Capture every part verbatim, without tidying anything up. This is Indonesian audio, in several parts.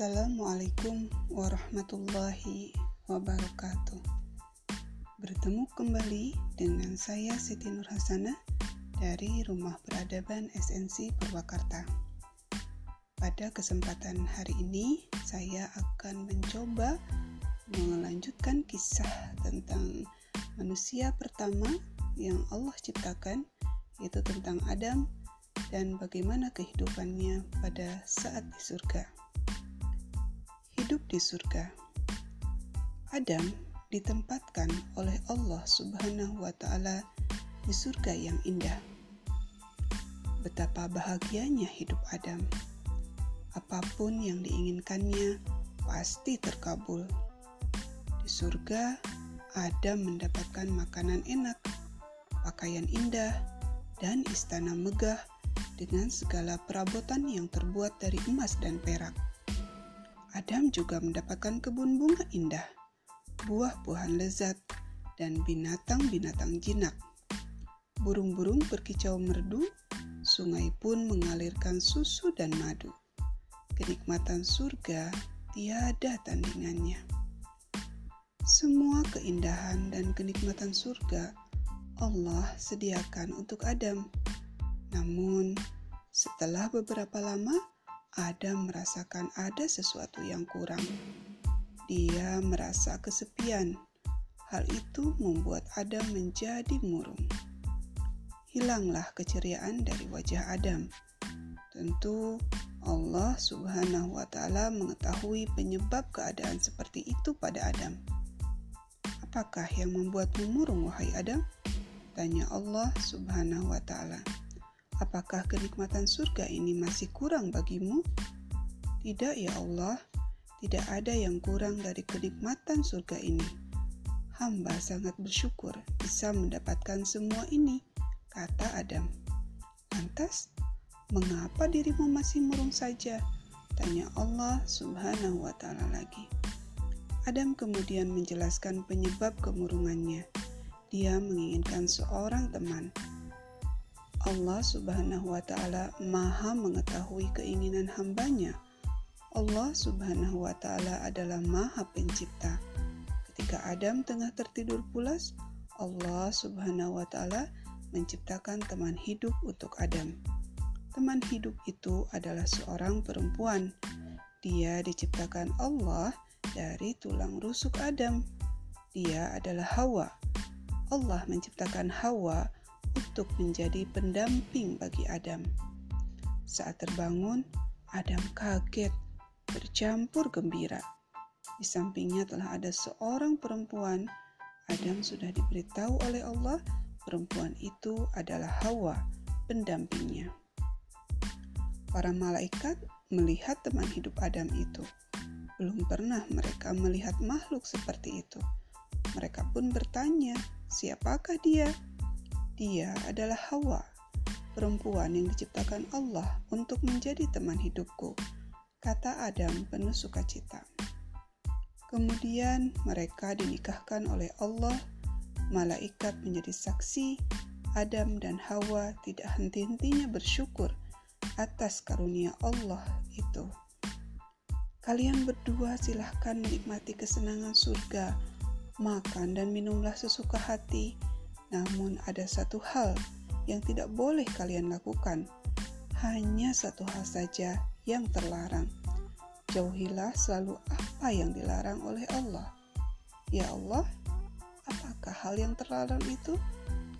Assalamualaikum warahmatullahi wabarakatuh. Bertemu kembali dengan saya Siti Nurhasanah dari Rumah Peradaban S N C Purwakarta. Pada kesempatan hari ini saya akan mencoba melanjutkan kisah tentang manusia pertama yang Allah ciptakan, yaitu tentang Adam dan bagaimana kehidupannya pada saat di surga. Hidup di surga. Adam ditempatkan oleh Allah Subhanahu wa Ta'ala di surga yang indah. Betapa bahagianya hidup Adam. Apapun yang diinginkannya pasti terkabul. Di surga, Adam mendapatkan makanan enak, pakaian indah, dan istana megah dengan segala perabotan yang terbuat dari emas dan perak. Adam juga mendapatkan kebun bunga indah, buah-buahan lezat, dan binatang-binatang jinak. Burung-burung berkicau merdu, sungai pun mengalirkan susu dan madu. Kenikmatan surga tiada tandingannya. Semua keindahan dan kenikmatan surga Allah sediakan untuk Adam. Namun, setelah beberapa lama, Adam merasakan ada sesuatu yang kurang. Dia merasa kesepian. Hal itu membuat Adam menjadi murung. Hilanglah keceriaan dari wajah Adam. Tentu Allah Subhanahu wa Ta'ala mengetahui penyebab keadaan seperti itu pada Adam. "Apakah yang membuatmu murung, wahai Adam?" tanya Allah Subhanahu wa Ta'ala. "Apakah kenikmatan surga ini masih kurang bagimu?" "Tidak ya Allah, tidak ada yang kurang dari kenikmatan surga ini. Hamba sangat bersyukur bisa mendapatkan semua ini," kata Adam. "Lantas, mengapa dirimu masih murung saja?" tanya Allah Subhanahu wa Ta'ala lagi. Adam kemudian menjelaskan penyebab kemurungannya. Dia menginginkan seorang teman. Allah Subhanahu wa Ta'ala maha mengetahui keinginan hambanya. Allah Subhanahu wa Ta'ala adalah maha pencipta. Ketika Adam tengah tertidur pulas, Allah Subhanahu wa Ta'ala menciptakan teman hidup untuk Adam. Teman hidup itu adalah seorang perempuan. Dia diciptakan Allah dari tulang rusuk Adam. Dia adalah Hawa. Allah menciptakan Hawa untuk menjadi pendamping bagi Adam. Saat terbangun, Adam kaget, bercampur gembira. Di sampingnya telah ada seorang perempuan. Adam sudah diberitahu oleh Allah, perempuan itu adalah Hawa, pendampingnya. Para malaikat melihat teman hidup Adam itu. Belum pernah mereka melihat makhluk seperti itu. Mereka pun bertanya, "Siapakah dia?" "Dia adalah Hawa, perempuan yang diciptakan Allah untuk menjadi teman hidupku," kata Adam penuh sukacita. Kemudian mereka dinikahkan oleh Allah. Malaikat menjadi saksi. Adam dan Hawa tidak henti-hentinya bersyukur atas karunia Allah itu. "Kalian berdua silahkan menikmati kesenangan surga. Makan dan minumlah sesuka hati. Namun ada satu hal yang tidak boleh kalian lakukan. Hanya satu hal saja yang terlarang. Jauhilah selalu apa yang dilarang oleh Allah." "Ya Allah, apakah hal yang terlarang itu?"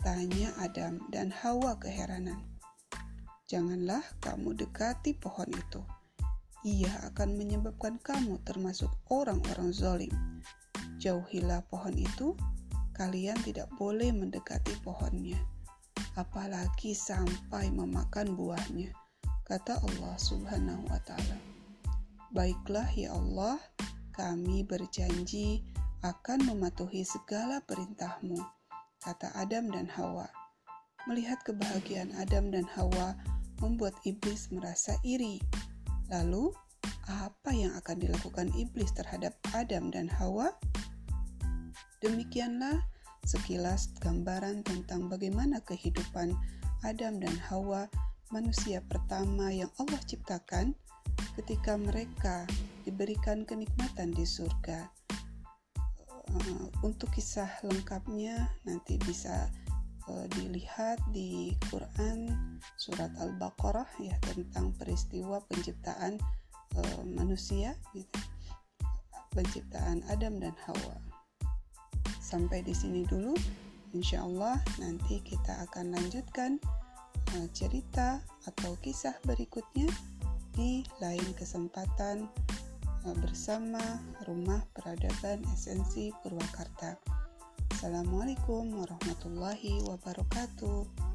tanya Adam dan Hawa keheranan. "Janganlah kamu dekati pohon itu. Ia akan menyebabkan kamu termasuk orang-orang zalim. Jauhilah pohon itu. Kalian tidak boleh mendekati pohonnya, apalagi sampai memakan buahnya," kata Allah Subhanahu wa Ta'ala. "Baiklah ya Allah, kami berjanji akan mematuhi segala perintah-Mu," kata Adam dan Hawa. Melihat kebahagiaan Adam dan Hawa membuat iblis merasa iri. Lalu, apa yang akan dilakukan iblis terhadap Adam dan Hawa? Demikianlah sekilas gambaran tentang bagaimana kehidupan Adam dan Hawa, manusia pertama yang Allah ciptakan, ketika mereka diberikan kenikmatan di surga. Untuk kisah lengkapnya nanti bisa dilihat di Quran surat Al-Baqarah ya, tentang peristiwa penciptaan manusia gitu. Penciptaan Adam dan Hawa. Sampai di sini dulu. Insya Allah nanti kita akan lanjutkan cerita atau kisah berikutnya di lain kesempatan bersama Rumah Peradaban Esensi Purwakarta. Assalamualaikum warahmatullahi wabarakatuh.